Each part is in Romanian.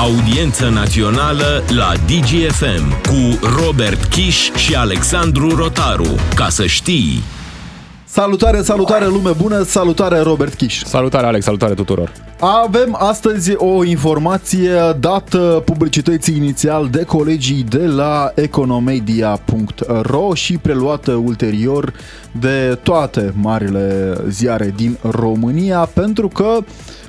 Audiență națională la DGFM cu Robert Chiș și Alexandru Rotaru. Ca să știi! Salutare, salutare, lume bună, salutare Robert Chiș. Salutare Alex, salutare tuturor. Avem astăzi o informație dată publicității inițial de colegii de la economedia.ro și preluată ulterior de toate marile ziare din România, pentru că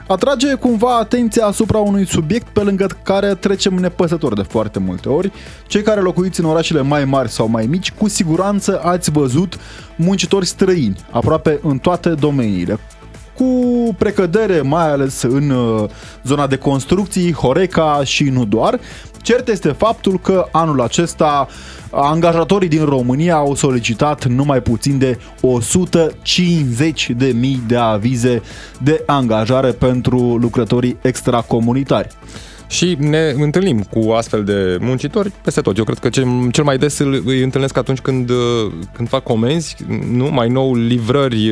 atrage cumva atenția asupra unui subiect pe lângă care trecem nepăsător de foarte multe ori. Cei care locuiți în orașele mai mari sau mai mici, cu siguranță ați văzut muncitori străini aproape în toate domeniile. Cu precădere, mai ales în zona de construcții, Horeca și nu doar. Cert este faptul că anul acesta angajatorii din România au solicitat numai puțin de 150.000 de avize de angajare pentru lucrătorii extracomunitari. Și ne întâlnim cu astfel de muncitori peste tot. Eu cred că cel mai des îi întâlnesc atunci când fac comenzi, nu? Mai nou livrări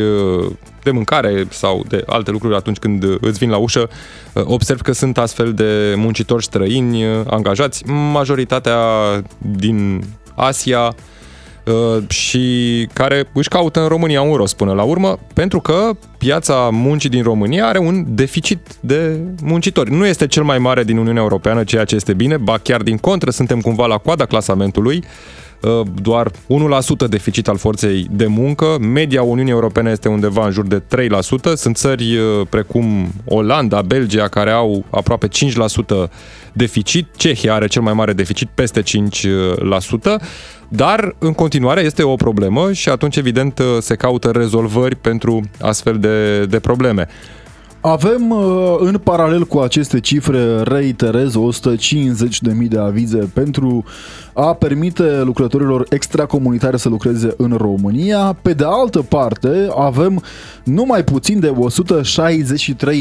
de mâncare sau de alte lucruri, atunci când îți vin la ușă, observ că sunt astfel de muncitori străini angajați, majoritatea din Asia, și care își caută în România un rost până la urmă, pentru că piața muncii din România are un deficit de muncitori. Nu este cel mai mare din Uniunea Europeană, ceea ce este bine, ba chiar din contră, suntem cumva la coada clasamentului, doar 1% deficit al forței de muncă. Media Uniunii Europene este undeva în jur de 3%. Sunt țări precum Olanda, Belgia, care au aproape 5% deficit. Cehia are cel mai mare deficit, peste 5%. Dar, în continuare, este o problemă și atunci, evident, se caută rezolvări pentru astfel de probleme. Avem, în paralel cu aceste cifre, reiterez, 150.000 de avize pentru a permite lucrătorilor extracomunitari să lucreze în România. Pe de altă parte, avem numai puțin de 163.000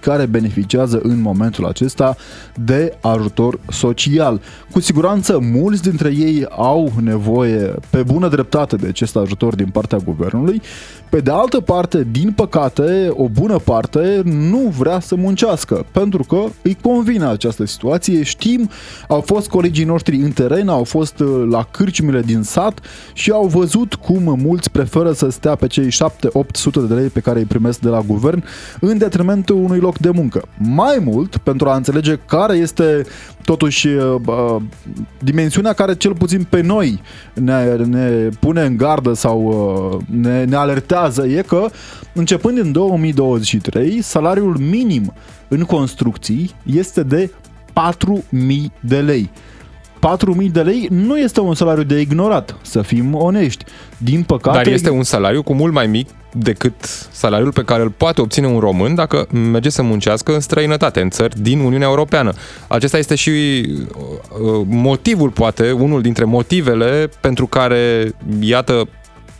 care beneficiază în momentul acesta de ajutor social. Cu siguranță, mulți dintre ei au nevoie, pe bună dreptate, de acest ajutor din partea guvernului. Pe de altă parte, din păcate, o bună parte nu vrea să muncească, pentru că îi convine această situație. Știm, au fost colegii noștri în teren, au fost la cârciumile din sat și au văzut cum mulți preferă să stea pe cei 7-800 de lei pe care îi primesc de la guvern în detrimentul unui loc de muncă. Mai mult, pentru a înțelege care este totuși dimensiunea care cel puțin pe noi ne pune în gardă sau ne alertează, e că începând în 2023, salariul minim în construcții este de 4.000 de lei. 4.000 de lei nu este un salariu de ignorat, să fim onești. Din păcate, dar este un salariu cu mult mai mic decât salariul pe care îl poate obține un român dacă merge să muncească în străinătate, în țări din Uniunea Europeană. Acesta este și motivul, poate, unul dintre motivele pentru care, iată,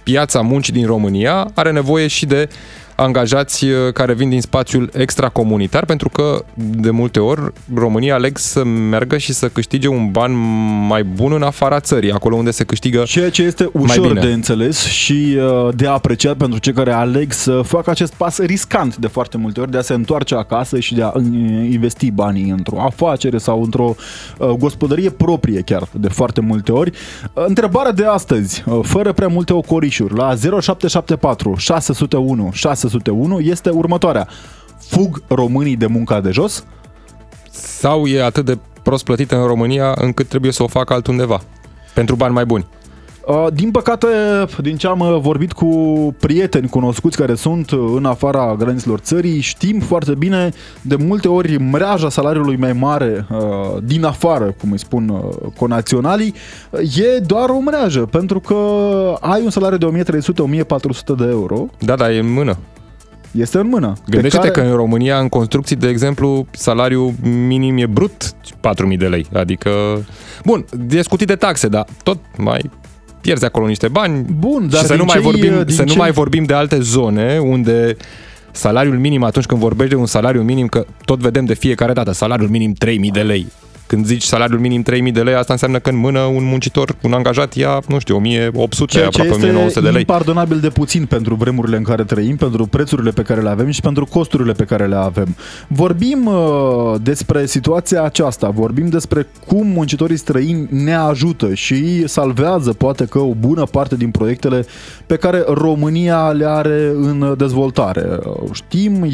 piața muncii din România are nevoie și de angajați care vin din spațiul extracomunitar, pentru că de multe ori românii aleg să meargă și să câștige un ban mai bun în afara țării, acolo unde se câștigă mai bine. Ceea ce este ușor de înțeles și de apreciat pentru cei care aleg să facă acest pas riscant de foarte multe ori, de a se întoarce acasă și de a investi banii într-o afacere sau într-o gospodărie proprie chiar de foarte multe ori. Întrebarea de astăzi, fără prea multe ocolișuri, la 0774 601 601 este următoarea. Fug românii de munca de jos? Sau e atât de prost plătită în România încât trebuie să o facă altundeva, pentru bani mai buni? Din păcate, din ce am vorbit cu prieteni cunoscuți care sunt în afara granițelor țării, știm foarte bine, de multe ori mreaja salariului mai mare din afară, cum îi spun conaționalii, e doar o mreajă, pentru că ai un salariu de 1.300-1.400 de euro. Da, dar e în mână. Este în mână. Gândește-te că în România, în construcții, de exemplu, salariul minim e brut 4.000 de lei. Adică, bun, discutit de taxe, dar tot mai pierzi acolo niște bani. Bun, dar și să nu mai vorbim de alte zone unde salariul minim, atunci când vorbești de un salariu minim, că tot vedem de fiecare dată salariul minim 3.000 de lei. Când zici salariul minim 3.000 de lei, asta înseamnă că în mână un muncitor, un angajat ia, nu știu, 1.800, aproape 1.900 de lei. Ceea ce impardonabil de puțin pentru vremurile în care trăim, pentru prețurile pe care le avem și pentru costurile pe care le avem. Vorbim despre situația aceasta, vorbim despre cum muncitorii străini ne ajută și salvează poate că o bună parte din proiectele pe care România le are în dezvoltare. Știm,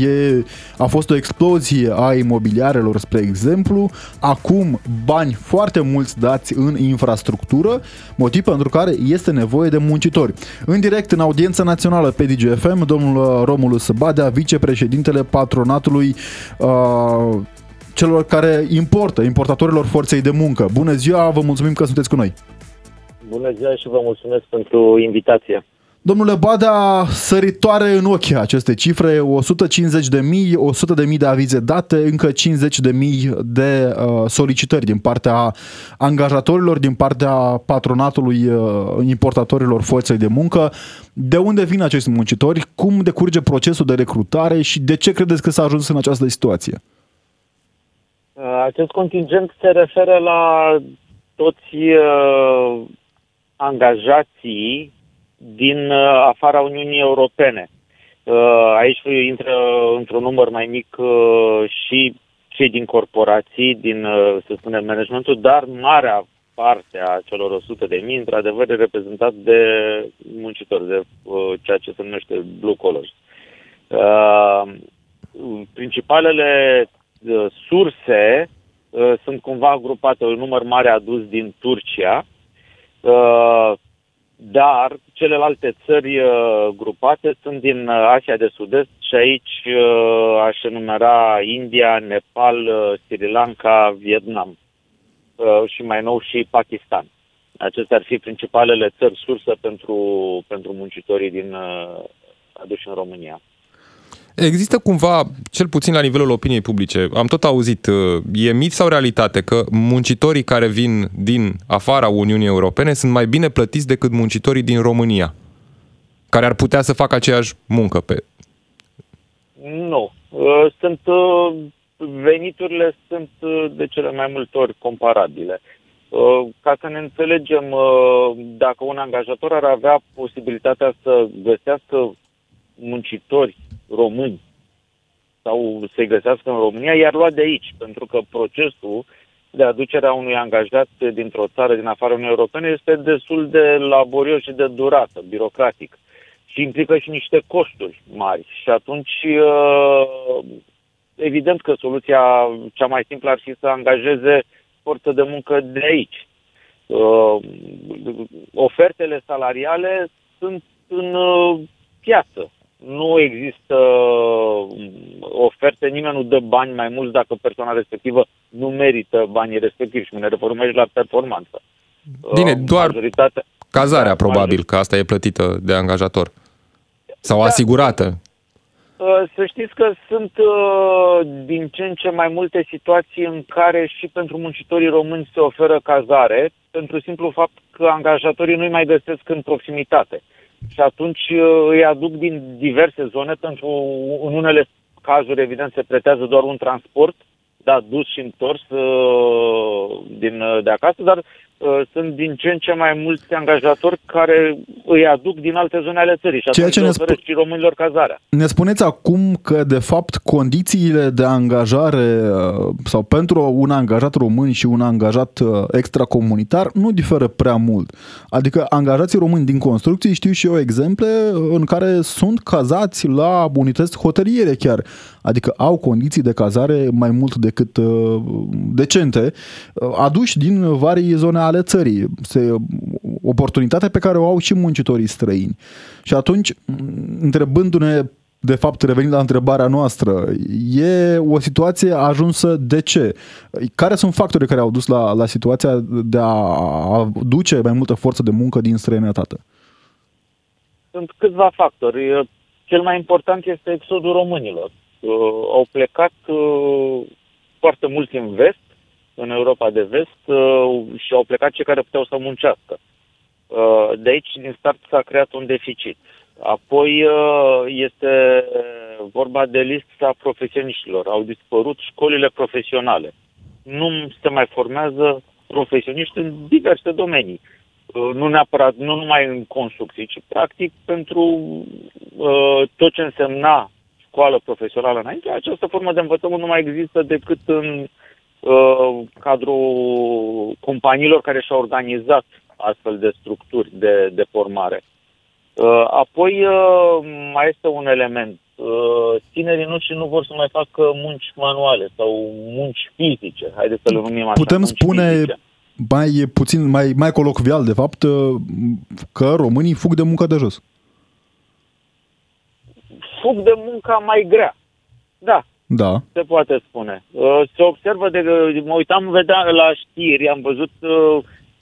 a fost o explozie a imobiliarelor, spre exemplu, acum bani foarte mulți dați în infrastructură, motiv pentru care este nevoie de muncitori. În direct, în audiența națională pe DGFM, domnul Romulus Badea, vicepreședintele patronatului celor care importatorilor forței de muncă. Bună ziua, vă mulțumim că sunteți cu noi. Bună ziua și vă mulțumesc pentru invitație. Domnule Badea, săritoare în ochi aceste cifre, 150.000 de avize date, încă 50.000 de solicitări din partea angajatorilor, din partea patronatului importatorilor forței de muncă. De unde vin acești muncitori? Cum decurge procesul de recrutare și de ce credeți că s-a ajuns în această situație? Acest contingent se referă la toți angajații din afara Uniunii Europene. Aici intră într-un număr mai mic și cei din corporații, din, să spunem, managementul, dar marea parte a celor 100.000, într-adevăr, e reprezentat de muncitori, de ceea ce se numește blue collar. Principalele surse sunt cumva grupate, un număr mare adus din Turcia, dar celelalte țări grupate sunt din Asia de sud-est și aici aș enumera India, Nepal, Sri Lanka, Vietnam și mai nou și Pakistan. Acestea ar fi principalele țări sursă pentru muncitorii aduși în România. Există cumva, cel puțin la nivelul opiniei publice, am tot auzit, e mit sau realitate că muncitorii care vin din afara Uniunii Europene sunt mai bine plătiți decât muncitorii din România, care ar putea să facă aceeași muncă pe... Nu. Veniturile sunt de cele mai multe ori comparabile. Ca să ne înțelegem, dacă un angajator ar avea posibilitatea să găsească muncitori români sau să-i găsească în România, i-ar lua de aici, pentru că procesul de aducere a unui angajat dintr-o țară din afara Uniunii Europene este destul de laborios și de durată, birocratic, și implică și niște costuri mari. Și atunci, evident că soluția cea mai simplă ar fi să angajeze forță de muncă de aici. Ofertele salariale sunt în piață. Nu există oferte, nimeni nu dă bani mai mulți dacă persoana respectivă nu merită banii respectivi și mă ne reformești la performanță. Bine, doar cazarea probabil, că asta e plătită de angajator sau asigurată. Să știți că sunt din ce în ce mai multe situații în care și pentru muncitorii români se oferă cazare pentru simplu fapt că angajatorii nu-i mai găsesc în proximitate. Și atunci îi aduc din diverse zone, pentru în unele cazuri, evident, se pretează doar un transport, da, dus și întors de acasă, dar sunt din ce în ce mai mulți angajatori care îi aduc din alte zone ale țării și atunci îi oferă și românilor cazarea. Ne spuneți acum că, de fapt, condițiile de angajare sau pentru un angajat român și un angajat extracomunitar nu diferă prea mult. Adică angajații români din construcții, știu și eu exemple în care sunt cazați la unități hoteliere chiar. Adică au condiții de cazare mai mult decât decente, aduși din varii zone ale țării. Oportunitatea pe care o au și muncitorii străini. Și atunci, întrebându-ne, de fapt, revenind la întrebarea noastră, e o situație ajunsă de ce? Care sunt factorii care au dus la situația de a aduce mai multă forță de muncă din străinătate? Sunt câțiva factori. Cel mai important este exodul românilor. Au plecat foarte mulți în vest, în Europa de vest, și au plecat cei care puteau să muncească. De aici, din start, s-a creat un deficit. Apoi este vorba de lipsa profesioniștilor. Au dispărut școlile profesionale. nu se mai formează profesioniști în diverse domenii. Nu neapărat, nu numai în construcții, ci practic pentru tot ce însemna școală profesională înainte, această formă de învățământ nu mai există decât în cadrul companiilor care și-au organizat astfel de structuri de formare. Apoi mai este un element. Tinerii noștri nu vor să mai facă munci manuale sau munci fizice. Haideți să le numim așa. Putem spune fizice. mai colocvial, de fapt, că românii fug de muncă de jos. Fug de munca mai grea. Da. Se poate spune. Se observă, mă uitam la știri, am văzut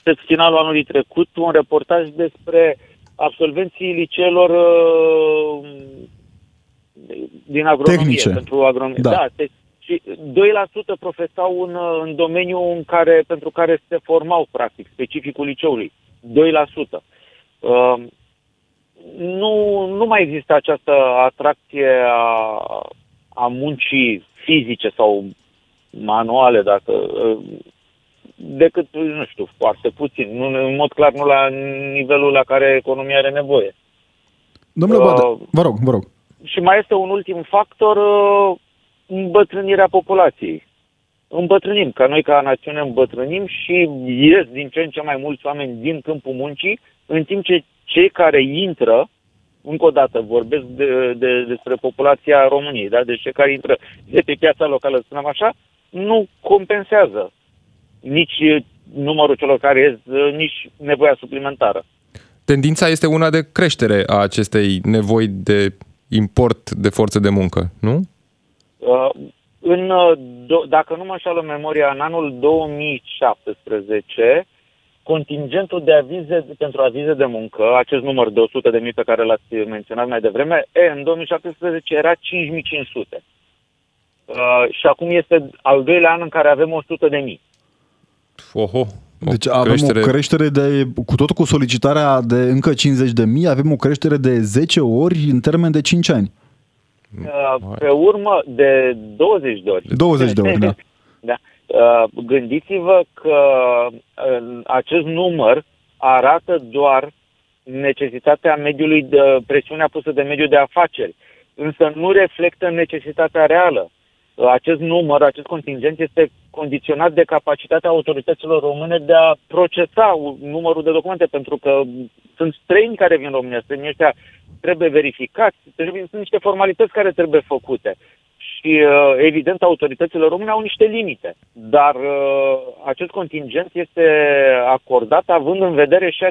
pe finalul anului trecut un reportaj despre absolvenții liceelor din agronomie. Tehnice. Pentru agronomie. Da. Și 2% profesau în domeniul pentru care se formau, practic, specificul liceului. 2%. Nu mai există această atracție a muncii fizice sau manuale, decât, nu știu, foarte puțin. În mod clar, nu la nivelul la care economia are nevoie. Domnule Badea, vă rog. Și mai este un ultim factor, îmbătrânirea populației. Îmbătrânim, ca noi ca națiune îmbătrânim și ies din ce în ce mai mulți oameni din câmpul muncii, în timp ce cei care intră, încă o dată vorbesc despre populația României, da? Deci cei care intră de pe piața locală, să spunem așa, nu compensează nici numărul celor care ies, nici nevoia suplimentară. Tendința este una de creștere a acestei nevoi de import de forță de muncă, nu? Dacă nu mă înșală memoria, în anul 2017, contingentul de avize pentru avize de muncă, acest număr de 100.000 pe care l-ați menționat mai devreme, în 2017 era 5.500. Și acum este al doilea an în care avem 100.000. Oho! Deci avem o creștere cu totul cu solicitarea de încă 50.000, avem o creștere de 10 ori în termen de 5 ani. Pe urmă de 20 de ori. 20 de ori, da. Da. Gândiți-vă că acest număr arată doar necesitatea mediului, de presiunea pusă de mediul de afaceri, însă nu reflectă necesitatea reală. Acest număr, acest contingent este condiționat de capacitatea autorităților române de a procesa numărul de documente, pentru că sunt străini care vin în România, străinii ăștia trebuie verificați, sunt niște formalități care trebuie făcute. Și, evident, autoritățile române au niște limite, dar acest contingent este acordat având în vedere și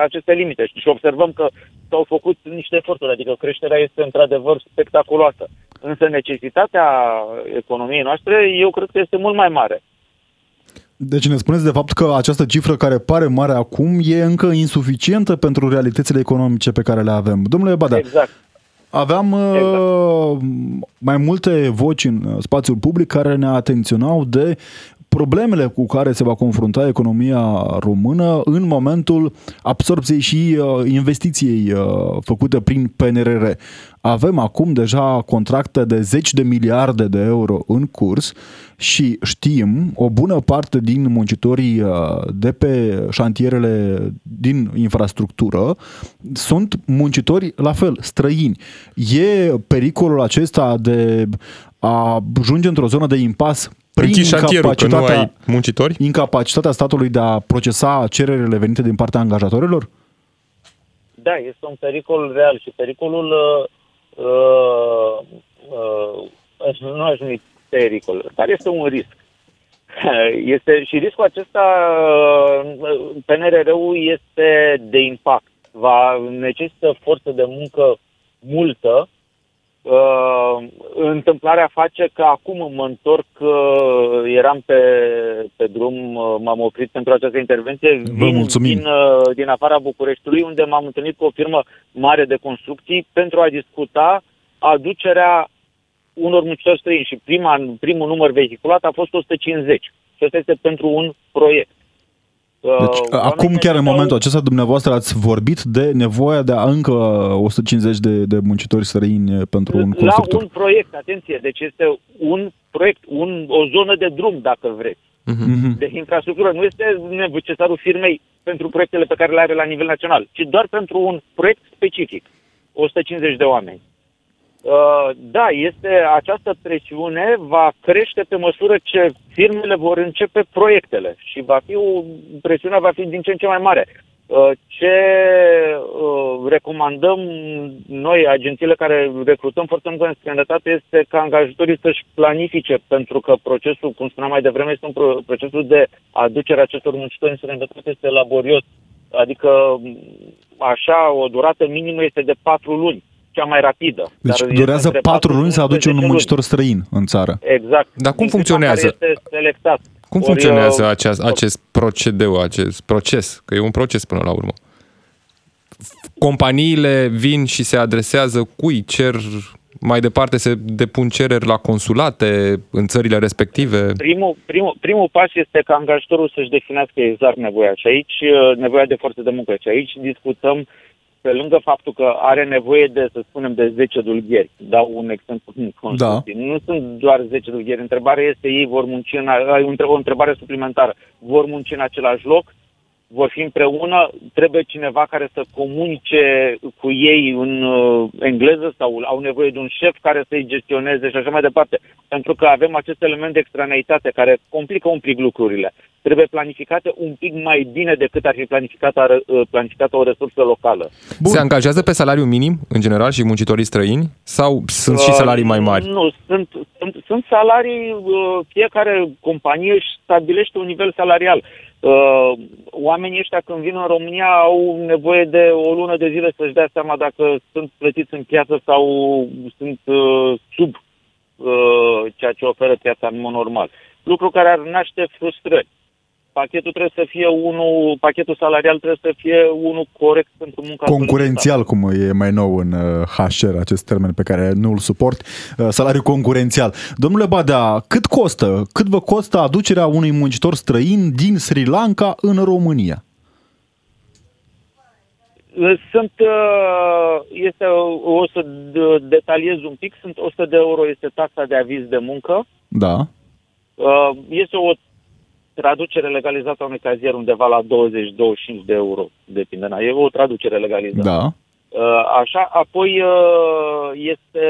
aceste limite. Și observăm că s-au făcut niște eforturi, adică creșterea este într-adevăr spectaculoasă. Însă necesitatea economiei noastre, eu cred că este mult mai mare. Deci ne spuneți de fapt că această cifră care pare mare acum e încă insuficientă pentru realitățile economice pe care le avem. Domnule Badea, exact. Aveam mai multe voci în spațiul public care ne atenționau de problemele cu care se va confrunta economia română în momentul absorbției și investiției făcute prin PNRR. Avem acum deja contracte de 10 de miliarde de euro în curs și știm o bună parte din muncitorii de pe șantierele din infrastructură sunt muncitori la fel, străini. E pericolul acesta de a ajunge într-o zonă de impas prin incapacitatea statului de a procesa cererile venite din partea angajatorilor? Da, este un pericol real și pericolul nu aș numi pericol, dar este un risc. Este și riscul acesta, PNRR-ul este de impact. Necesită forță de muncă multă. Întâmplarea face că acum mă întorc, eram pe drum, m-am oprit pentru această intervenție. Vă mulțumim. Din afara Bucureștiului, unde m-am întâlnit cu o firmă mare de construcții pentru a discuta aducerea unor muncitori străini și primul număr vehiculat a fost 150. Și asta este pentru un proiect. Deci, acum chiar în momentul acesta dumneavoastră ați vorbit de nevoia de a încă 150 de muncitori străini pentru un constructor. La un proiect, atenție, deci este un proiect, o zonă de drum, dacă vreți, de infrastructură. Nu este necesarul firmei pentru proiectele pe care le are la nivel național, ci doar pentru un proiect specific, 150 de oameni. Da, este această presiune va crește pe măsură ce firmele vor începe proiectele și presiunea va fi din ce în ce mai mare. Ce recomandăm noi, agențiile care recrutăm foarte mult în străinătate, este ca angajatorii să-și planifice, pentru că procesul, cum spuneam mai devreme, este un procesul de aducere a acestor muncitori în străinătate este laborios. Adică așa o durată minimă este de 4 luni. Cea mai rapidă. Deci dar durează 4 luni să aduci un muncitor străin în țară. Exact. Dar cum funcționează? Cum funcționează acest procedeu, acest proces? Că e un proces până la urmă. Companiile vin și se adresează cui? Mai departe se depun cereri la consulate în țările respective? Primul pas este ca angajatorul să-și definească exact nevoia. Și aici nevoia de forță de muncă. Și aici discutăm, pe lângă faptul că are nevoie de, să spunem, de 10 dulgheri, dau un exemplu în construcții, da. Nu sunt doar 10 dulgheri, întrebarea este ei vor munci o întrebare suplimentară, vor munci în același loc, vor fi împreună, trebuie cineva care să comunice cu ei în engleză sau au nevoie de un șef care să-i gestioneze și așa mai departe, pentru că avem acest element de extraneitate care complică un pic lucrurile. Trebuie planificate un pic mai bine decât ar fi planificată o resursă locală. Bun. Se angajează pe salariu minim, în general, și muncitorii străini? Sau sunt și salarii mai mari? Nu, sunt salarii, fiecare companie își stabilește un nivel salarial. Oamenii ăștia când vin în România au nevoie de o lună de zile să-și dea seama dacă sunt plătiți în piață sau sunt sub ceea ce oferă piața în mod normal. Lucru care ar naște frustrări. Pachetul salarial trebuie să fie unul corect pentru munca. Concurențial, cum e mai nou în HR, acest termen pe care nu îl suport, salariu concurențial. Domnule Badea, cât vă costă aducerea unui muncitor străin din Sri Lanka în România? O să detaliez un pic, sunt 100 de euro este taxa de aviz de muncă. Da. Este o traducere legalizată a unui cazier undeva la 20-25 de euro, depinde. E o traducere legalizată. Da. Așa, apoi este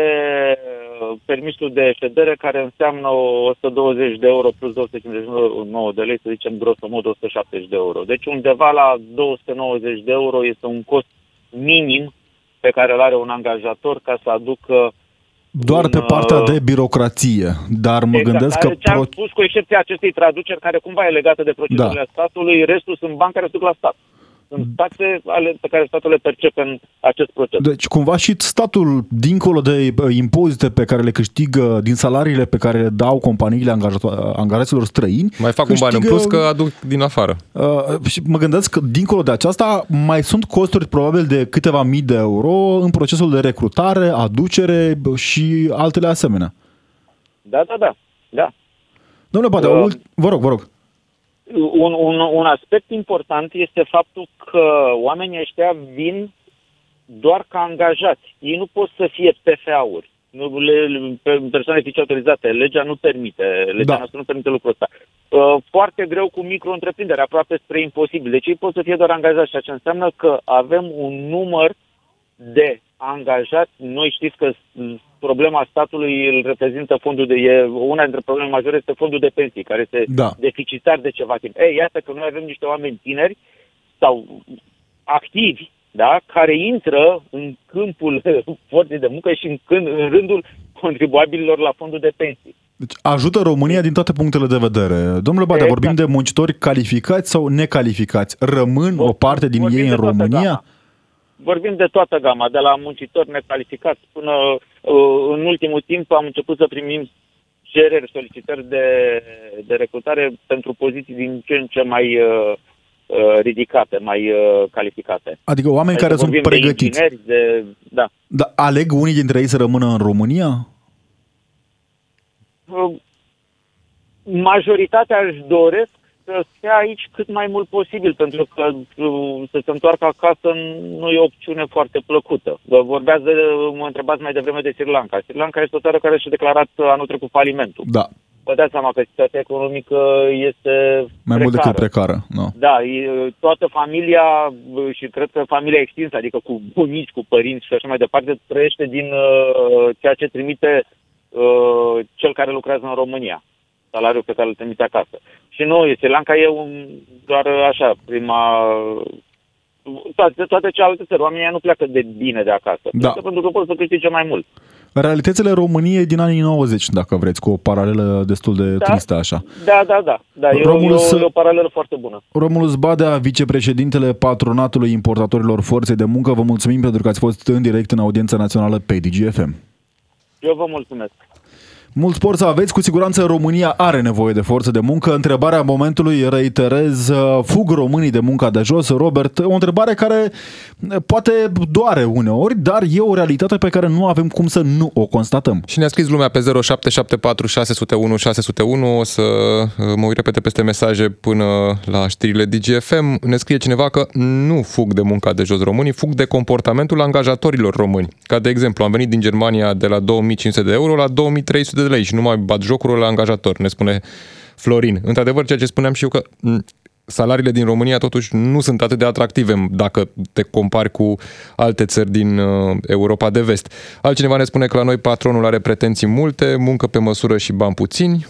permisul de ședere care înseamnă 120 de euro plus 259 de lei, să zicem grosomod 170 de euro. Deci undeva la 290 de euro este un cost minim pe care îl are un angajator ca să aducă. Doar pe partea de birocrație, dar gândesc că... Exact, am spus cu excepția acestei traduceri, care cumva e legată de procedurile statului, restul sunt bani care se duc la stat. Sunt taxe pe care statul le percepe în acest proces. Deci cumva și statul, dincolo de impozite pe care le câștigă din salariile pe care le dau companiile angajaților străini... Mai fac un bani în plus că aduc din afară. Și mă gândesc că dincolo de aceasta mai sunt costuri probabil de câteva mii de euro în procesul de recrutare, aducere și altele asemenea. Da. Domnule Badea, vă rog. Un aspect important este faptul că oamenii ăștia vin doar ca angajați. Ei nu pot să fie PFA-uri, persoane fizice autorizate. Legea nu permite, noastră nu permite lucrul ăsta. Foarte greu cu micro-întreprindere, aproape spre imposibil. Deci ei pot să fie doar angajați, ceea ce înseamnă că avem un număr de angajați. Noi știți că problema statului îl reprezintă una dintre problemele majore este fondul de pensii, care este deficitar de ceva timp. Iată că noi avem niște oameni tineri sau activi, care intră în câmpul forței de muncă și în rândul contribuabililor la fondul de pensii. Deci ajută România din toate punctele de vedere. Domnule Badea, vorbim de muncitori calificați sau necalificați. Rămân o parte din ei în România? Vorbim de toată gama, de la muncitori necalificați până în ultimul timp am început să primim cereri, solicitări de recrutare pentru poziții din ce în ce mai ridicate, mai calificate. Adică oameni care sunt pregătiți. De ingineri, Dar aleg unii dintre ei să rămână în România? Majoritatea își doresc să stea aici cât mai mult posibil, pentru că să se întoarcă acasă nu e o opțiune foarte plăcută. Mă întrebați mai devreme de Sri Lanka. Sri Lanka este o țară care și-a declarat anul trecut falimentul. Da. Vă dați seama că situația economică este mai mult decât precară. No. Da, toată familia și cred că familia extinsă, adică cu bunici, cu părinți și așa mai departe, trăiește din ceea ce trimite cel care lucrează în România, salariul pe care îl trimite acasă. Și nu, Sri Lanka e doar așa, toate celelalte țări, oamenii nu pleacă de bine de acasă, da. Pentru că pot să câștige mai mult. Realitățile României din anii 90, dacă vreți, cu o paralelă destul de tristă așa. Da, e o paralelă foarte bună. Romulus Badea, vicepreședintele Patronatului Importatorilor Forței de Muncă, vă mulțumim pentru că ați fost în direct în audiența națională pe DGFM. Eu vă mulțumesc. Mult spor să aveți, cu siguranță România are nevoie de forță de muncă. Întrebarea momentului, reiterez, fug românii de munca de jos, Robert? O întrebare care poate doare uneori, dar e o realitate pe care nu avem cum să nu o constatăm. Și ne-a scris lumea pe 0774 601 601. O să mă uit repede peste mesaje până la știrile DGFM. Ne scrie cineva că nu fug de munca de jos românii, fug de comportamentul angajatorilor români. Ca de exemplu, am venit din Germania de la 2500 de euro la 2300 de lei și nu mai bat jocul la angajator, ne spune Florin. Într-adevăr, ceea ce spuneam și eu, că salariile din România totuși nu sunt atât de atractive dacă te compari cu alte țări din Europa de vest. Altcineva ne spune că la noi patronul are pretenții multe, muncă pe măsură și bani puțini.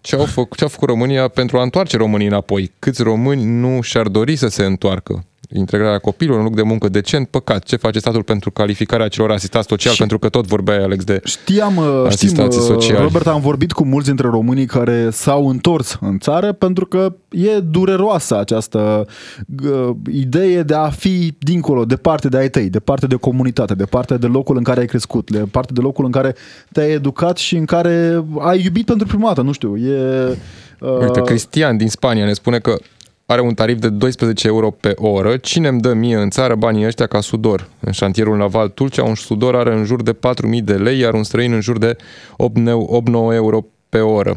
Ce-a făcut România pentru a întoarce românii înapoi? Câți români nu și-ar dori să se întoarcă? Integrarea copiilor, un loc de muncă decent, păcat. Ce face statul pentru calificarea celor asistați social? Pentru că tot vorbeai, Alex, de asistații sociali. Robert, am vorbit cu mulți dintre românii care s-au întors în țară pentru că e dureroasă această idee de a fi dincolo, departe de ai tăi, departe de comunitate, departe de locul în care ai crescut, departe de locul în care te-ai educat și în care ai iubit pentru prima dată. Nu știu, Uite, Cristian din Spania ne spune că are un tarif de 12 euro pe oră. Cine îmi dă mie în țară banii ăștia ca sudor? În șantierul naval Turcia, un sudor are în jur de 4.000 de lei, iar un străin în jur de 8-9 euro pe oră.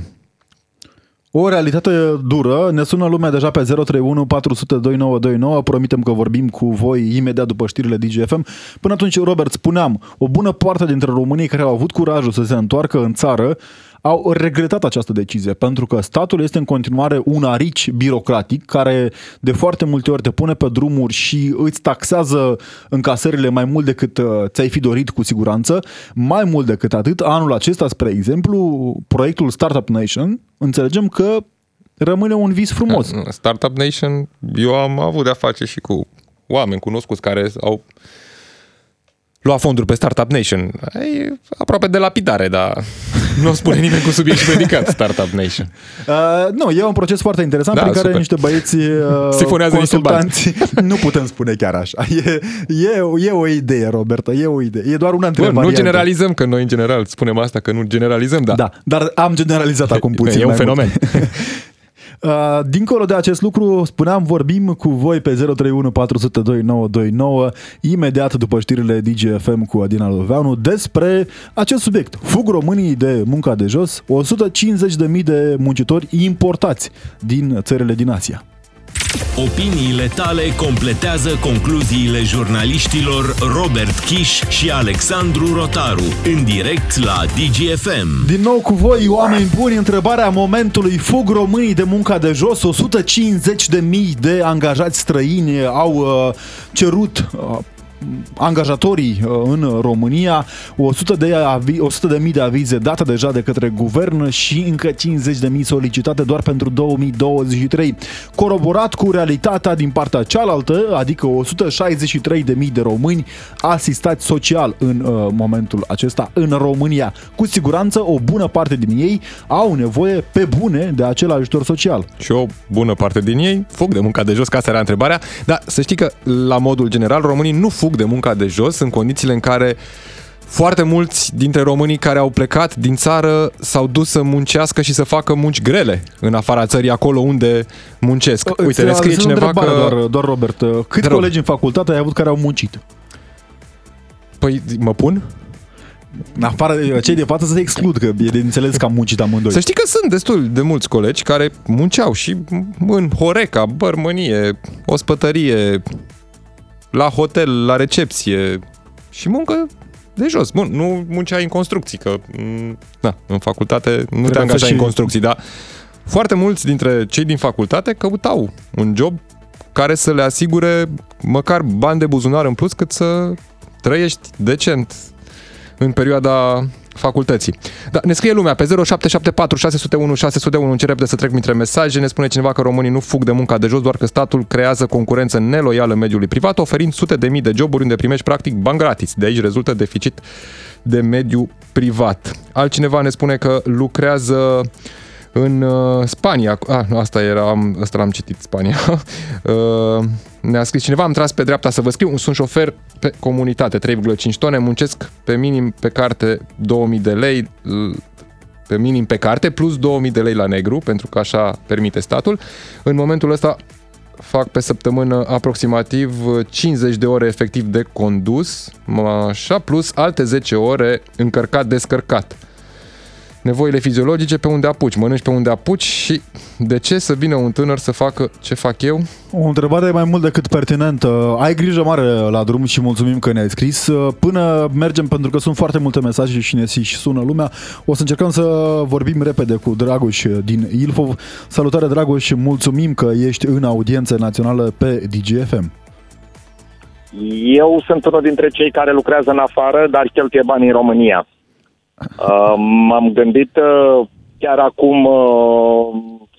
O realitate dură. Ne sună lumea deja pe 031 400 2929. Promitem că vorbim cu voi imediat după știrile DGFM. Până atunci, Robert, spuneam, o bună parte dintre românii care au avut curajul să se întoarcă în țară au regretat această decizie, pentru că statul este în continuare un arici birocratic care de foarte multe ori te pune pe drumuri și îți taxează încasările mai mult decât ți-ai fi dorit cu siguranță. Mai mult decât atât, anul acesta, spre exemplu, proiectul Startup Nation, înțelegem că rămâne un vis frumos. Startup Nation, eu am avut de-a face și cu oameni cunoscuți care au lua fonduri pe Startup Nation. E aproape de lapidare, dar nu o spune nimeni cu subiect și predicat Startup Nation. Nu, e un proces foarte interesant, da, prin care niște băieți sifonează consultanți, niște bani. Nu putem spune chiar așa. E o idee, Roberta, e o idee. E doar una dintre variante. Nu generalizăm, că noi în general spunem asta, că nu generalizăm, da. Dar am generalizat acum puțin. E un fenomen. Dincolo de acest lucru, spuneam, vorbim cu voi pe 031 400 2929 imediat după știrile DGFM cu Adina Loveanu despre acest subiect. Fug românii de munca de jos, 150.000 de muncitori importați din țările din Asia. Opiniile tale completează concluziile jurnaliștilor Robert Chiș și Alexandru Rotaru, în direct la DGFM. Din nou cu voi, oameni buni, întrebarea momentului: fug românii de munca de jos? 150.000 de angajați străini au cerut angajatorii în România, 100.000 de avize date deja de către guvern și încă 50.000 solicitate doar pentru 2023. Coroborat cu realitatea din partea cealaltă, adică 163.000 de români asistați social în momentul acesta în România. Cu siguranță o bună parte din ei au nevoie pe bune de acel ajutor social. Și o bună parte din ei fug de munca de jos, ca asta era întrebarea, dar să știi că la modul general românii nu fug de munca de jos, în condițiile în care foarte mulți dintre românii care au plecat din țară s-au dus să muncească și să facă munci grele în afara țării, acolo unde muncesc. Uite, ne scrie cineva că... Doar Robert, câți colegi în facultate ai avut care au muncit? Păi, mă pun? afară, cei de față să se exclud, că e de înțeles că am muncit amândoi. Să știi că sunt destul de mulți colegi care munceau și în Horeca, bărmănie, ospătărie, la hotel, la recepție și muncă de jos. Bun, nu munceai în construcții, că da, în facultate nu te angajai în construcții, dar foarte mulți dintre cei din facultate căutau un job care să le asigure măcar bani de buzunar în plus cât să trăiești decent în perioada facultății. Da, ne scrie lumea pe 0774 601 601, încerc repede să trec printre mesaje, ne spune cineva că românii nu fug de munca de jos, doar că statul creează concurență neloială mediului privat, oferind sute de mii de joburi unde primești practic bani gratis. De aici rezultă deficit de mediu privat. Altcineva ne spune că lucrează în Spania, asta l-am citit, Spania, ne-a scris cineva, am tras pe dreapta să vă scriu, sunt șofer pe comunitate, 3,5 tone, muncesc pe minim pe carte 2000 de lei, pe minim pe carte, plus 2000 de lei la negru, pentru că așa permite statul. În momentul ăsta fac pe săptămână aproximativ 50 de ore efectiv de condus, așa, plus alte 10 ore încărcat-descărcat. Nevoile fiziologice pe unde apuci, mănânci pe unde apuci și de ce să vină un tânăr să facă ce fac eu? O întrebare mai mult decât pertinentă. Ai grijă mare la drum și mulțumim că ne-ai scris. Până mergem, pentru că sunt foarte multe mesaje și ne sună lumea, o să încercăm să vorbim repede cu Dragoș din Ilfov. Salutare Dragoș, mulțumim că ești în audiență națională pe DGFM. Eu sunt unul dintre cei care lucrează în afară, dar cheltuie banii în România. M-am gândit chiar acum,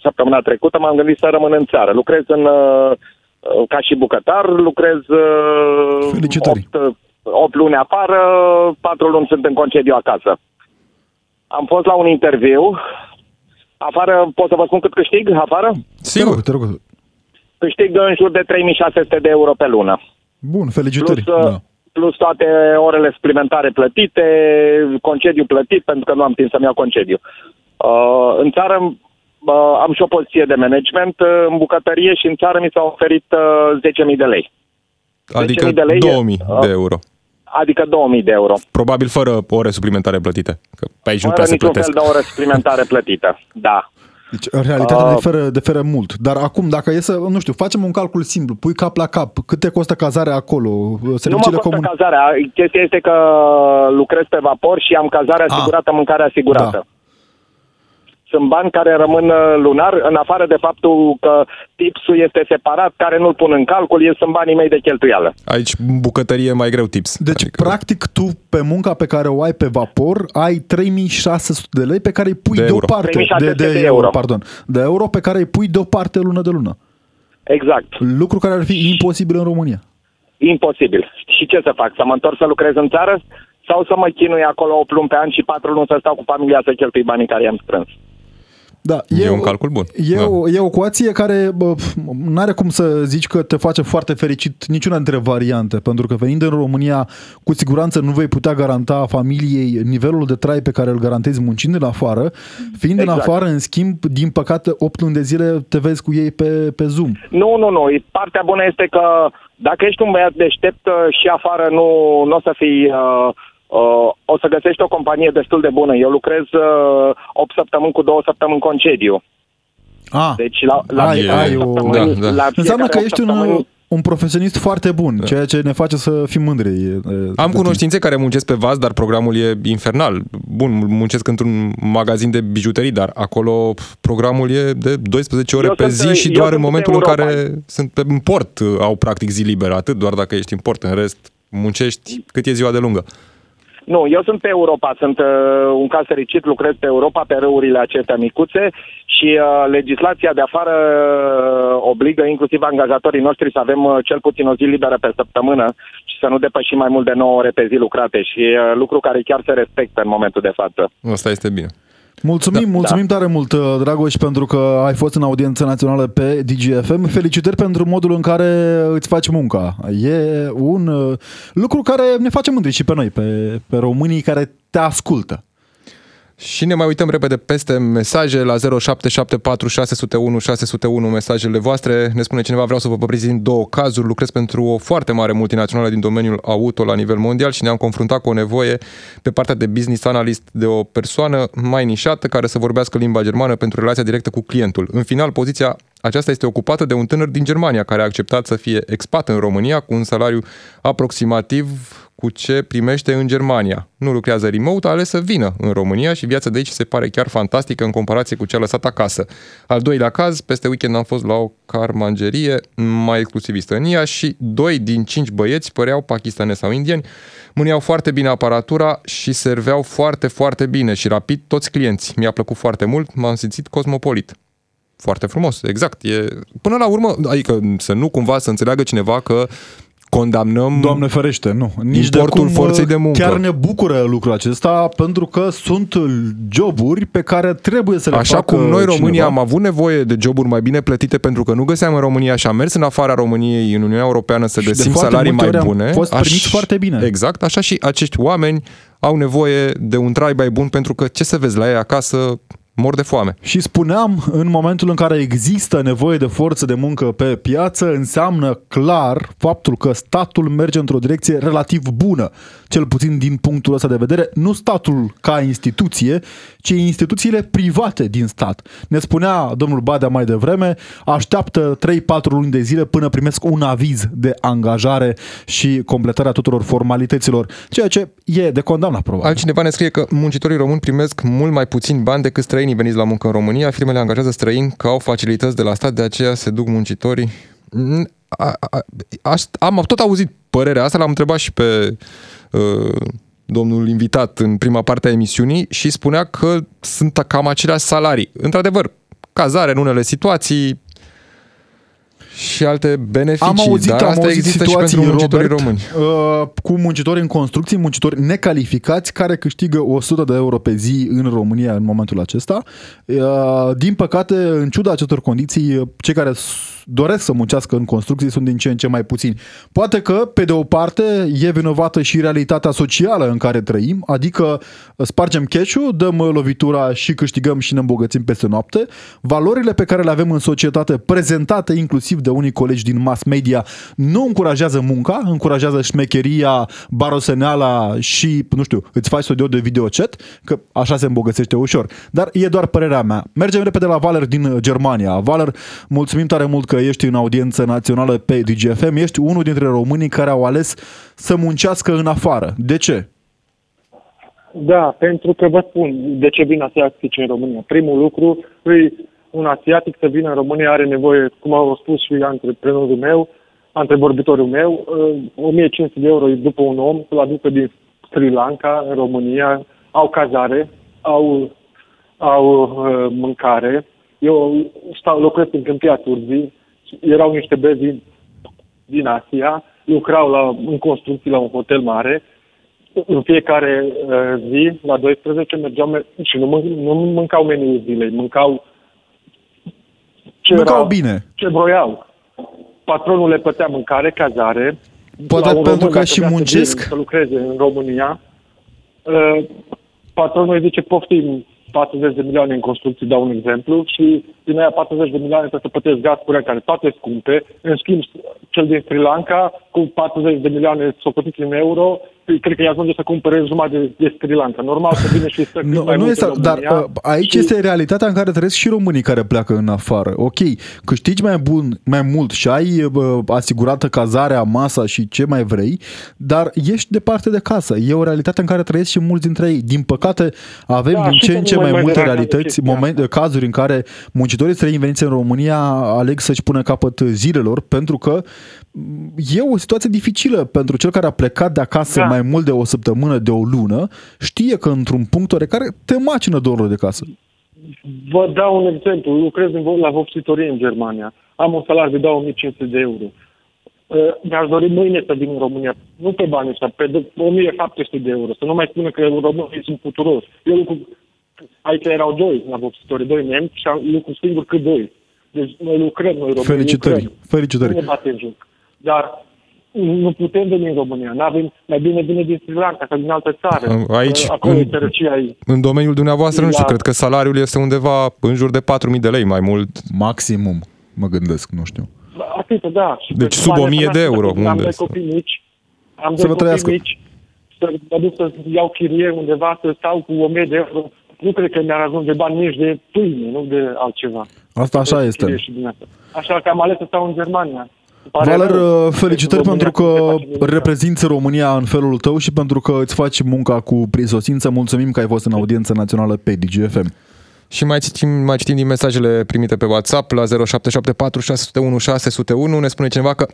săptămâna trecută, m-am gândit să rămân în țară. Lucrez ca și bucătar, lucrez 8 luni afară, 4 luni sunt în concediu acasă. Am fost la un interviu. Afară, pot să vă spun cât câștig afară? Sigur, te rog. Câștig în jur de 3.600 de euro pe lună. Bun, felicitări. Plus toate orele suplimentare plătite, concediu plătit, pentru că nu am timp să-mi iau concediu. În țară am și o poziție de management în bucătărie și în țară mi s-au oferit 10.000 de lei. Adică 10.000 de lei, 2.000 de euro. Adică 2.000 de euro. Probabil fără ore suplimentare plătite. Că pe aici fără nu niciun fel de oră suplimentare plătită, da. Deci, realitatea diferă mult. Dar acum, dacă e să, nu știu, facem un calcul simplu, pui cap la cap, cât te costă cazarea acolo? Nu mă costă cazarea. Chestia este că lucrez pe vapor și am cazarea asigurată, mâncarea asigurată. Da. Sunt bani care rămân lunar, în afară de faptul că tipsul este separat, care nu-l pun în calcul, sunt banii mei de cheltuială. Aici, bucătărie, mai greu tips. Deci, adică, practic, tu, pe munca pe care o ai pe vapor, ai 3.600 de lei pe care îi pui deoparte. De euro pe care îi pui deoparte lună de lună. Exact. Lucru care ar fi imposibil în România. Imposibil. Și ce să fac? Să mă întorc să lucrez în țară? Sau să mă chinui acolo 8 luni pe an și 4 luni să stau cu familia să cheltui banii care i-am strâns? Da, e un calcul bun. E o ecuație care nu are cum să zici că te face foarte fericit niciuna dintre variante, pentru că venind în România, cu siguranță nu vei putea garanta familiei nivelul de trai pe care îl garantezi muncind în afară. Fiind exact. În afară, în schimb, din păcate, 8 luni de zile te vezi cu ei pe Zoom. Nu. Partea bună este că dacă ești un băiat deștept și afară nu o să fii... o să găsești o companie destul de bună. Eu lucrez 8 săptămâni cu 2 săptămâni concediu. Deci la înseamnă că ești un profesionist foarte bun, ceea ce ne face să fim mândri. Am cunoștințe care muncesc pe vas, dar programul e infernal. Bun, muncesc într-un magazin de bijuterii, dar acolo programul e de 12 ore pe zi și doar în momentul în care sunt pe port au practic zi liberă, atât, doar dacă ești în port, în rest muncești cât e ziua de lungă. Nu, eu sunt pe Europa, sunt un caz fericit, lucrez pe Europa, pe râurile acestea micuțe și legislația de afară obligă inclusiv angajatorii noștri să avem cel puțin o zi liberă pe săptămână și să nu depășim mai mult de 9 ore pe zi lucrate și lucru care chiar se respectă în momentul de față. Asta este bine. Mulțumim tare mult, Dragoș, pentru că ai fost în audiență națională pe DGFM. Felicitări pentru modul în care îți faci munca. E un lucru care ne face mândri și pe noi, pe românii care te ascultă. Și ne mai uităm repede peste mesaje la 0774 601 601, mesajele voastre. Ne spune cineva: vreau să vă prezint două cazuri. Lucrez pentru o foarte mare multinațională din domeniul auto la nivel mondial și ne-am confruntat cu o nevoie pe partea de business analyst de o persoană mai nișată care să vorbească limba germană pentru relația directă cu clientul. În final, poziția aceasta este ocupată de un tânăr din Germania care a acceptat să fie expat în România cu un salariu aproximativ cu ce primește în Germania. Nu lucrează remote, a ales să vină în România și viața de aici se pare chiar fantastică în comparație cu cea lăsată acasă. Al doilea caz, peste weekend am fost la o carmangerie mai exclusivistă în ea și 2 din 5 băieți păreau pakistanezi sau indieni, mâneau foarte bine aparatura și serveau foarte, foarte bine și rapid toți clienții. Mi-a plăcut foarte mult, m-am simțit cosmopolit. Foarte frumos, exact. E... Până la urmă, adică să nu cumva să înțeleagă cineva că condamnăm, Doamne ferește, nu, nici importul forței de muncă. Chiar ne bucură lucrul acesta, pentru că sunt joburi pe care trebuie să le facă. Așa cum noi, România, am avut nevoie de joburi mai bine plătite pentru că nu găseam în România și am mers în afara României, în Uniunea Europeană, să găsim salarii mai bune. Fost primiți foarte bine. Exact, așa și acești oameni au nevoie de un trai mai bun, pentru că ce să vezi la ei acasă? Mor de foame. Și spuneam, în momentul în care există nevoie de forță de muncă pe piață, înseamnă clar faptul că statul merge într-o direcție relativ bună, cel puțin din punctul ăsta de vedere, nu statul ca instituție, ci instituțiile private din stat. Ne spunea domnul Badea mai devreme, așteaptă 3-4 luni de zile până primesc un aviz de angajare și completarea tuturor formalităților, ceea ce e de condamnat, probabil. Altcineva ne scrie că muncitorii români primesc mult mai puțin bani decât străini veniți la muncă în România, firmele angajează străini că au facilități de la stat, de aceea se duc muncitorii. Am tot auzit părerea asta, l-am întrebat și pe domnul invitat în prima parte a emisiunii și spunea că sunt cam aceleași salarii. Într-adevăr, cazare în unele situații și alte beneficii, am auzit situații, și pentru Robert, români. Cu muncitori în construcții, muncitori necalificați care câștigă 100 de euro pe zi în România în momentul acesta. Din păcate, în ciuda acestor condiții, cei care doresc să muncească în construcții sunt din ce în ce mai puțini. Poate că, pe de o parte, e vinovată și realitatea socială în care trăim, adică spargem cash-ul, dăm lovitura și câștigăm și ne îmbogățim peste noapte. Valorile pe care le avem în societate, prezentate inclusiv de unii colegi din mass media, nu încurajează munca, încurajează șmecheria, baroseneala și, nu știu, îți faci studio de videochat, că așa se îmbogățește ușor. Dar e doar părerea mea. Mergem repede la Valer din Germania. Valer, mulțumim tare mult că ești în audiență națională pe DGFM. Ești unul dintre românii care au ales să muncească în afară. De ce? Da, pentru că vă spun de ce vin asiatici în România. Primul lucru, un asiatic să vină în România are nevoie, cum au spus și antreprenorul meu, antevorbitorul meu, 1500 de euro după un om, să-l aducă din Sri Lanka în România, au cazare, au mâncare. Eu lucrez în Câmpia Turzii, erau niște băieți din Asia, lucrau în construcții la un hotel mare, în fiecare zi, la 12, mergeam și nu mâncau meniul zilei, mâncau bine. Ce vroiau. Patronul le plătea mâncare, cazare. Poate pentru că și muncesc? Să lucreze în România. Patronul îi zice: poftim 40 de milioane în construcții, dau un exemplu, și din aia 40 de milioane trebuie să plătești gaz, curent, care toate scumpe. În schimb, cel din Sri Lanka, cu 40 de milioane s-o plătiți în euro, cred că i-a ajunge să cumpere jumătate de Sri Lanka. Normal să vină și să aici este realitatea în care trăiesc și românii care pleacă în afară. Ok, câștigi mai mult și ai asigurată cazarea, masa și ce mai vrei, dar ești departe de casă. E o realitate în care trăiesc și mulți dintre ei. Din păcate, avem din ce în ce mai multe realități, cazuri în care muncitorii străini veniți în România aleg să-și pună capăt zilelor, pentru că e o situație dificilă pentru cel care a plecat de acasă mai mult de o săptămână, de o lună, știe că într-un punct oarecare te macină dorul de casă. Vă dau un exemplu. Lucrez la vopsitorie în Germania. Am un salariu de 2500 de euro. Mi-aș dori mâine să vin în România. Nu pe banii ăștia, pe 1700 de euro. Să nu mai spună că românii sunt puturoși. Aici erau 2 la vopsitorie, 2 nemți și am lucru singur cât 2. Deci noi lucrăm, noi românii. Felicitări. Lucrăm. Felicitări. Nu ne bate în joc. Dar nu putem veni în România. N-avem, mai bine vine din Sri Lanka sau din altă țară. Aici, în domeniul dumneavoastră, nu știu, cred că salariul este undeva în jur de 4.000 de lei mai mult. Maximum, mă gândesc, nu știu. Atât, da. Deci sub 1.000 de euro. Am doi copii mici. Să mă duc să iau chirie undeva, să stau cu 1.000 de euro. Nu cred că mi-ar ajunge bani nici de pâine, nu de altceva. Asta așa este. Așa că am ales să stau în Germania. Valer, felicitări pentru că reprezinți România în felul tău și pentru că îți faci munca cu prisosință. Mulțumim că ai fost în audiența națională pe DGFM. Și mai citim din mesajele primite pe WhatsApp la 0774 601 601. Ne spune cineva că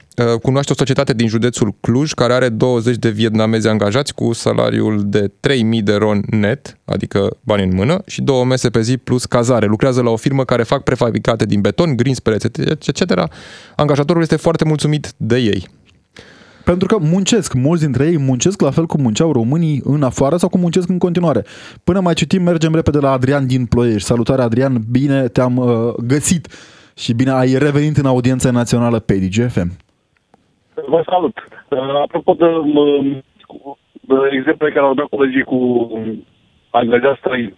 cunoaște o societate din județul Cluj care are 20 de vietnamezi angajați cu salariul de 3.000 de RON net, adică bani în mână, și 2 mese pe zi plus cazare. Lucrează la o firmă care fac prefabricate din beton, grinzi, pereți, etc. Angajatorul este foarte mulțumit de ei. Pentru că muncesc, mulți dintre ei muncesc la fel cum munceau românii în afară sau cum muncesc în continuare. Până mai citim, mergem repede la Adrian din Ploiești. Salutare, Adrian, bine te-am găsit și bine ai revenit în audiența națională pe DGFM. Vă salut! Apropo de exemple care au dat colegii cu angajați străini,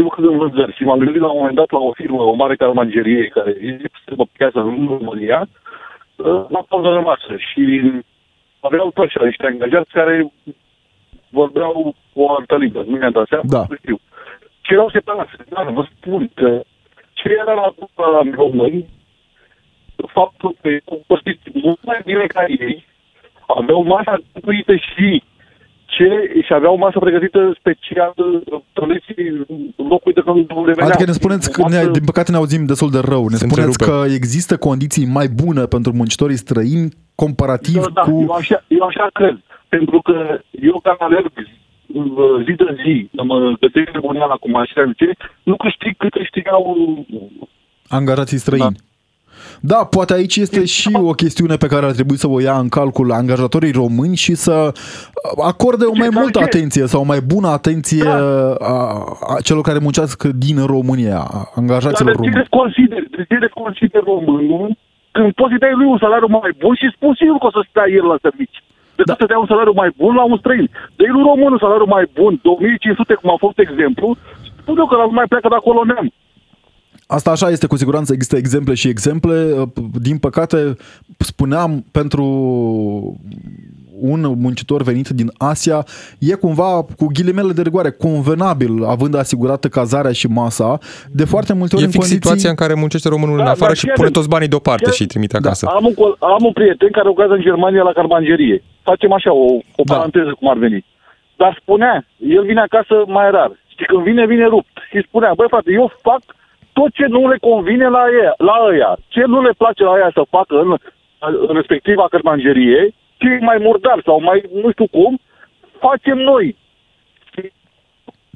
eu când în vânzări și m-am gândit la un moment dat la o firmă, o mare carmangerie care se blochează în România, la pauză rămasă și aveau toți niște angajați care vorbeau o altă limbă, nu mi-am dat seama, nu știu. Și erau separați, dar vă spun că ce era la români, faptul că au păstit mult mai bine ca ei, aveau masa pregătită și aveau masă pregătită special tradiții locului de când revenea. Adică ne spuneți că, din păcate ne auzim destul de rău, ne spuneți că există condiții mai bune pentru muncitorii străini comparativ cu... Eu așa cred, pentru că eu care alerg zi de zi, mă găsesc în România la cumaștere, nu câștig cât câștigau angajații străini. Da. Da, poate aici este și o chestiune pe care ar trebui să o ia în calcul angajatorii români și să acorde o mai multă atenție sau mai bună atenție a celor care muncesc din România, angajaților români. De ce desconsideri românul când poți să-i dai lui un salariu mai bun și spun sigur că o să stea el la servici? Decât să dea un salariu mai bun la un străin. Dă-i lui român un salariu mai bun, 2500, cum a fost exemplu, spun eu că nu mai pleacă de acolo neam. Asta așa este, cu siguranță există exemple și exemple. Din păcate, spuneam, pentru un muncitor venit din Asia, e cumva, cu ghilimele de rigoare, convenabil, având asigurată cazarea și masa, de foarte multe ori în condiții... E fix situația în care muncește românul în afară și pune toți banii deoparte și îi trimite acasă. Am un prieten care lucrează în Germania la carmangerie. Facem așa o paranteză cum ar veni. Dar spunea, el vine acasă mai rar. Știi, când vine rupt. Și spunea, băi frate, eu fac tot ce nu le convine la ăia, ce nu le place la ăia să facă în respectiva cărmangerie, ce e mai murdar sau mai nu știu cum, facem noi.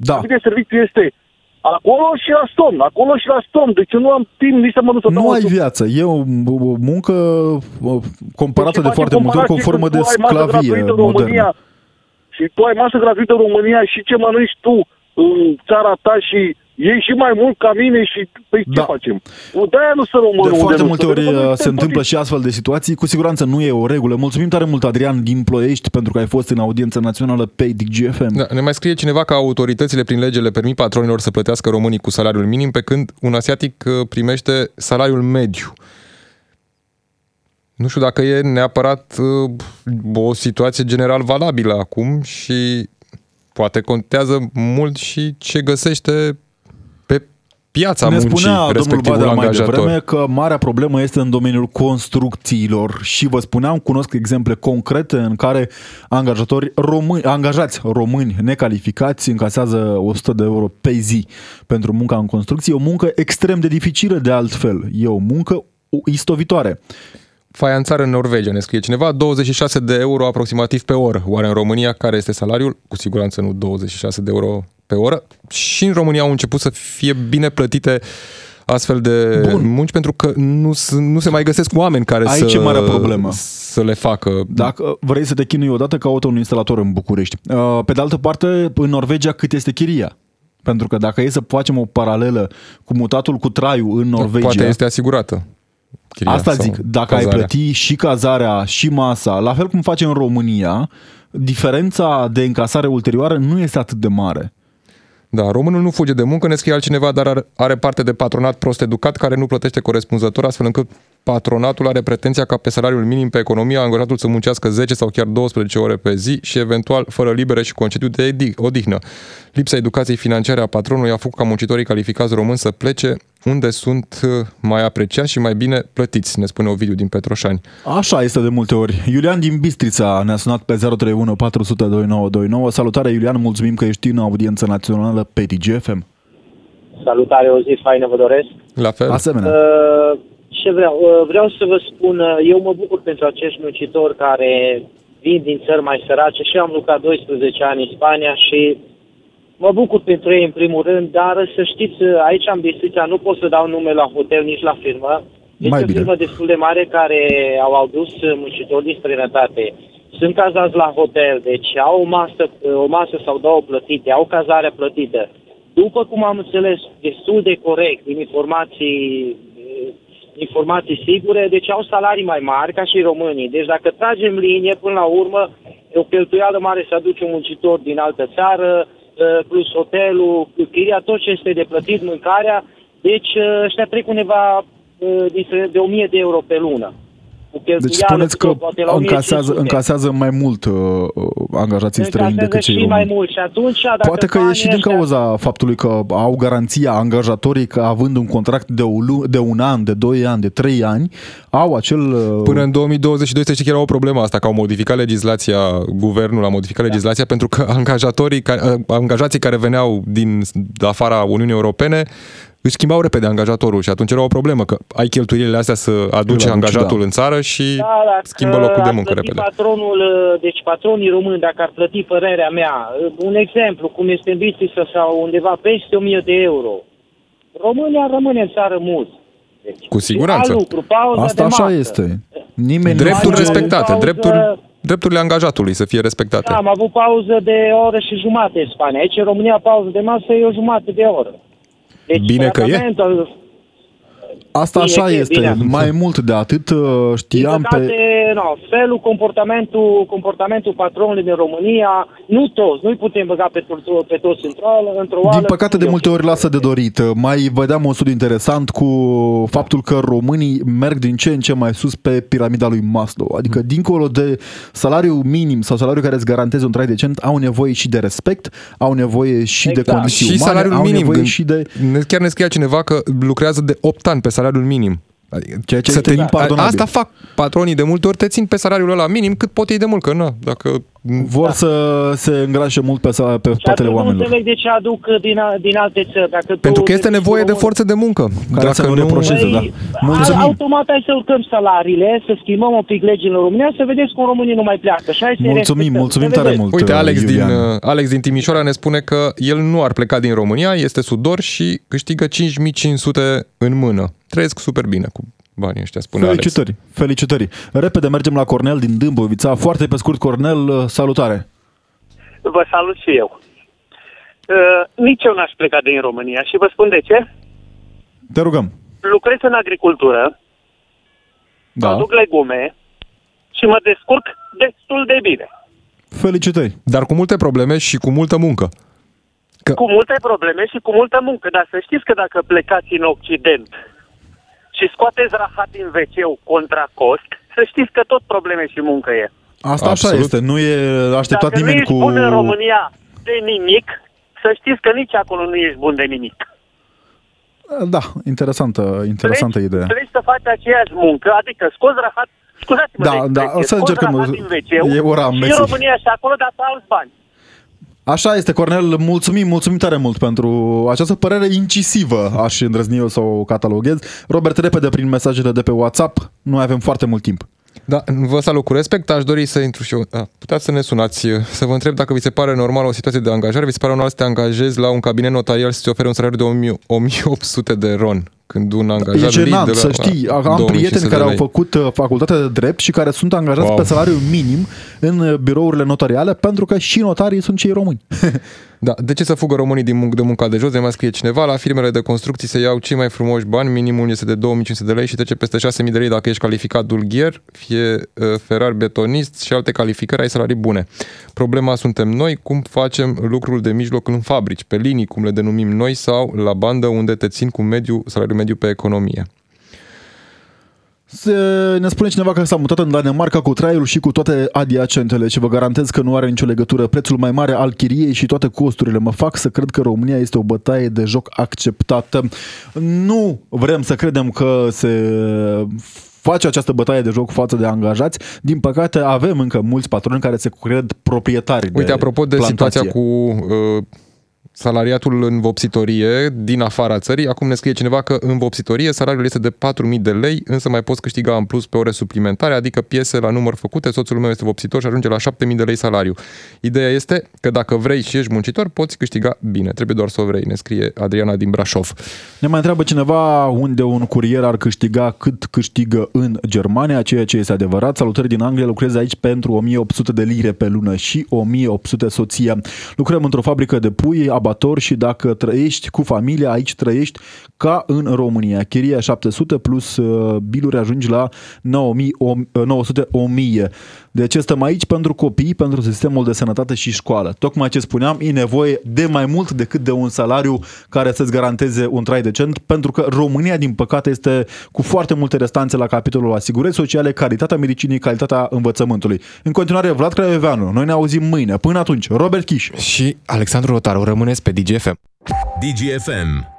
Da. Cât de serviciu este acolo și la somn, deci nu am timp nici să mă duc să... Nu ai viață, e o muncă comparată de foarte multe ori cu o formă de sclavie modernă. Și tu ai masă gratuită în România și ce mănânci tu în țara ta și... Ei și mai mult ca mine și păi ce facem? De-aia nu se română. De foarte multe ori se întâmplă și astfel de situații. Cu siguranță nu e o regulă. Mulțumim tare mult, Adrian din Ploiești, pentru că ai fost în audiența națională pe DGFM. Da, ne mai scrie cineva că autoritățile prin lege le permit patronilor să plătească românii cu salariul minim, pe când un asiatic primește salariul mediu. Nu știu dacă e neapărat o situație general valabilă acum și poate contează mult și ce găsește piața muncii, respectivul angajator. Ne spunea domnul Badea mai devreme că marea problemă este în domeniul construcțiilor și vă spuneam, cunosc exemple concrete în care angajați români necalificați încasează 100 de euro pe zi pentru munca în construcții. O muncă extrem de dificilă de altfel. E o muncă istovitoare. Faianțare în Norvegia, ne scrie cineva, 26 de euro aproximativ pe oră. Oare în România care este salariul? Cu siguranță nu 26 de euro pe oră. Și în România au început să fie bine plătite astfel de munci, pentru că nu se mai găsesc oameni care aici să le facă. Dacă vrei să te chinui odată, caută un instalator în București. Pe de altă parte, în Norvegia cât este chiria? Pentru că dacă e să facem o paralelă cu mutatul cu traiul în Norvegia... Poate este asigurată. chiria. Asta zic, dacă cazarea. Ai plăti și cazarea și masa, la fel cum facem în România, diferența de încasare ulterioară nu este atât de mare. Da, românul nu fuge de muncă, ne scrie altcineva, dar are parte de patronat prost educat care nu plătește corespunzător, astfel încât patronatul are pretenția ca pe salariul minim pe economie angajatul să muncească 10 sau chiar 12 ore pe zi și eventual fără libere și concediu de odihnă. Lipsa educației financiare a patronului a făcut ca muncitorii calificați români să plece unde sunt mai apreciați și mai bine plătiți, ne spune Ovidiu din Petroșani. Așa este de multe ori. Iulian din Bistrița ne-a sunat pe 031 400 2929. Salutare, Iulian, mulțumim că ești în audiența națională pe DGFM. Salutare, o zi faină vă doresc. La fel. Asemenea. Ce vreau să vă spun, eu mă bucur pentru acești muncitori care vin din țări mai sărace și am lucrat 12 ani în Spania și mă bucur pentru ei în primul rând, dar să știți, aici în Bistrița nu pot să dau nume la hotel, nici la firmă. Este o firmă destul de mare care au adus muncitori din străinătate. Sunt cazați la hotel, deci au o masă sau două plătite, au cazarea plătită. După cum am înțeles, destul de corect din informații sigure, deci au salarii mai mari ca și românii. Deci dacă tragem linie, până la urmă, e o cheltuială mare să aduce un muncitor din altă țară, plus hotelul, chiria, tot ce este de plătit, mâncarea, deci ăștia trec undeva de 1.000 de euro pe lună. Deci spuneți că încasează mai mult angajații străini decât cei români. Mai mult. Și atunci, dacă poate că e și din cauza faptului că au garanția angajatorii că având un contract de un an, de 2 ani, de 3 ani, au acel... Până în 2022 se știe că era o problemă asta, că au modificat legislația, guvernul a modificat legislația pentru că angajații care veneau din afara Uniunii Europene își schimbau repede angajatorul și atunci era o problemă că ai cheltuielile astea să aduce angajatul în țară și schimbă locul de muncă repede. Patronii români, dacă ar plăti, părerea mea, un exemplu, cum este în Bistrița sau undeva peste 1.000 de euro, România rămâne în țară mult. Deci, cu siguranță. Lucru, asta așa este. Drepturi respectate, drepturile angajatului să fie respectate. Da, am avut pauză de o oră și jumate în Spania. Aici în România pauză de masă e o jumătate de oră. Deci, bine că e. Asta așa este. Bine. Mai mult de atât știam pe... felul, comportamentul patronului din România, nu toți, nu-i putem băga pe toți într-o oală. Din păcate de multe ori lasă de dorit. Mai vedeam un studiu interesant cu faptul că românii merg din ce în ce mai sus pe piramida lui Maslow. Adică dincolo de salariul minim sau salariul care îți garanteze un trai decent, au nevoie și de respect, au nevoie și de condiții și umane, salariul minim, Chiar ne scria cineva că lucrează de 8 ani pe salariul minim. Ceea ce este impardonabil. Asta fac patronii de multe ori, te țin pe salariul ăla minim cât pot ei de mult, că na, dacă vor să se îngrașe mult pe spatele oamenilor. Nu înțeleg de ce aduc din alte țări. Pentru că este nevoie de forță de muncă. Dacă nu reproșeze, da. Mulțumim. Automat hai să urcăm salariile, să schimbăm un pic legile în România, să vedeți cum românii nu mai pleacă. Mulțumim tare mult. Uite, Alex din Timișoara ne spune că el nu ar pleca din România, este sudor și câștigă 5.500 în mână. Trăiesc super bine cu banii ăștia, spune Felicitări, Alex. Felicitări. Repede mergem la Cornel din Dâmbovița. Foarte pe scurt, Cornel, salutare. Vă salut și eu. Nici eu n-aș pleca din România și vă spun de ce. Te rugăm. Lucrez în agricultură, produc legume și mă descurc destul de bine. Felicitări. Dar cu multe probleme și cu multă muncă. Cu multe probleme și cu multă muncă, dar să știți că dacă plecați în Occident și scoateți rahat din WC-ul contra cost, să știți că tot probleme și muncă e. Asta așa este, nu e așteptat dacă nimeni nu ești bun în România de nimic, să știți că nici acolo nu ești bun de nimic. Da, interesantă idee. Trebuie să faci aceeași muncă, adică scoți rahat, scuzați-mă, să încercăm rahat din WC-ul și în România și acolo, dar alți bani. Așa este, Cornel, mulțumim tare mult pentru această părere incisivă, aș îndrăzni eu să o cataloghez. Robert, repede prin mesajele de pe WhatsApp, noi avem foarte mult timp. Da, vă salut cu respect, aș dori să intru și eu. Puteți să ne sunați, să vă întreb dacă vi se pare normal o situație de angajare, vi se pare normal să te angajezi la un cabinet notarial și să-ți ofere un salariu de 1.800 de RON? Când un angajat e genant, să știi, am prieteni care au făcut facultatea de drept și care sunt angajați pe salariu minim în birourile notariale pentru că și notarii sunt cei români. Da. De ce să fugă românii de munca de jos? De mai scrie cineva, la firmele de construcții se iau cei mai frumoși bani, minimul este de 2500 de lei și trece peste 6000 de lei dacă ești calificat dulghier, fie ferar betonist și alte calificări, ai salarii bune. Problema suntem noi, cum facem lucrul de mijloc în fabrici, pe linii, cum le denumim noi, sau la bandă unde te țin cu salariul mediu pe economie. Ne spune cineva că s-a mutat în Danemarca cu traiul și cu toate adiacentele și vă garantez că nu are nicio legătură. Prețul mai mare al chiriei și toate costurile mă fac să cred că România este o bătaie de joc acceptată. Nu vrem să credem că se face această bătaie de joc față de angajați. Din păcate avem încă mulți patroni care se cred proprietari. Uite, de apropo de plantație. Situația cu... salariatul în vopsitorie din afara țării. Acum ne scrie cineva că în vopsitorie salariul este de 4.000 de lei, însă mai poți câștiga în plus pe ore suplimentare, adică piese la număr făcute. Soțul meu este vopsitor și ajunge la 7.000 de lei salariu. Ideea este că dacă vrei și ești muncitor, poți câștiga bine. Trebuie doar să o vrei, ne scrie Adriana din Brașov. Ne mai întreabă cineva unde un curier ar câștiga cât câștigă în Germania, ceea ce este adevărat. Salutări din Anglia, lucrez aici pentru 1.800 de lire pe lună și 1.800 soția. Lucrăm într-o fabrică de pui, abator și dacă trăiești cu familia, aici trăiești ca în România. Chiria 700 plus biluri ajungi la 900-1000. De ce stăm aici? Pentru copii, pentru sistemul de sănătate și școală. Tocmai ce spuneam, e nevoie de mai mult decât de un salariu care să-ți garanteze un trai decent, pentru că România, din păcate, este cu foarte multe restanțe la capitolul asigurări sociale, calitatea medicinii, calitatea învățământului. În continuare, Vlad Craioveanu, noi ne auzim mâine. Până atunci, Robert Chiș și Alexandru Rotaru. Rămâneți pe DGFM. DGFM.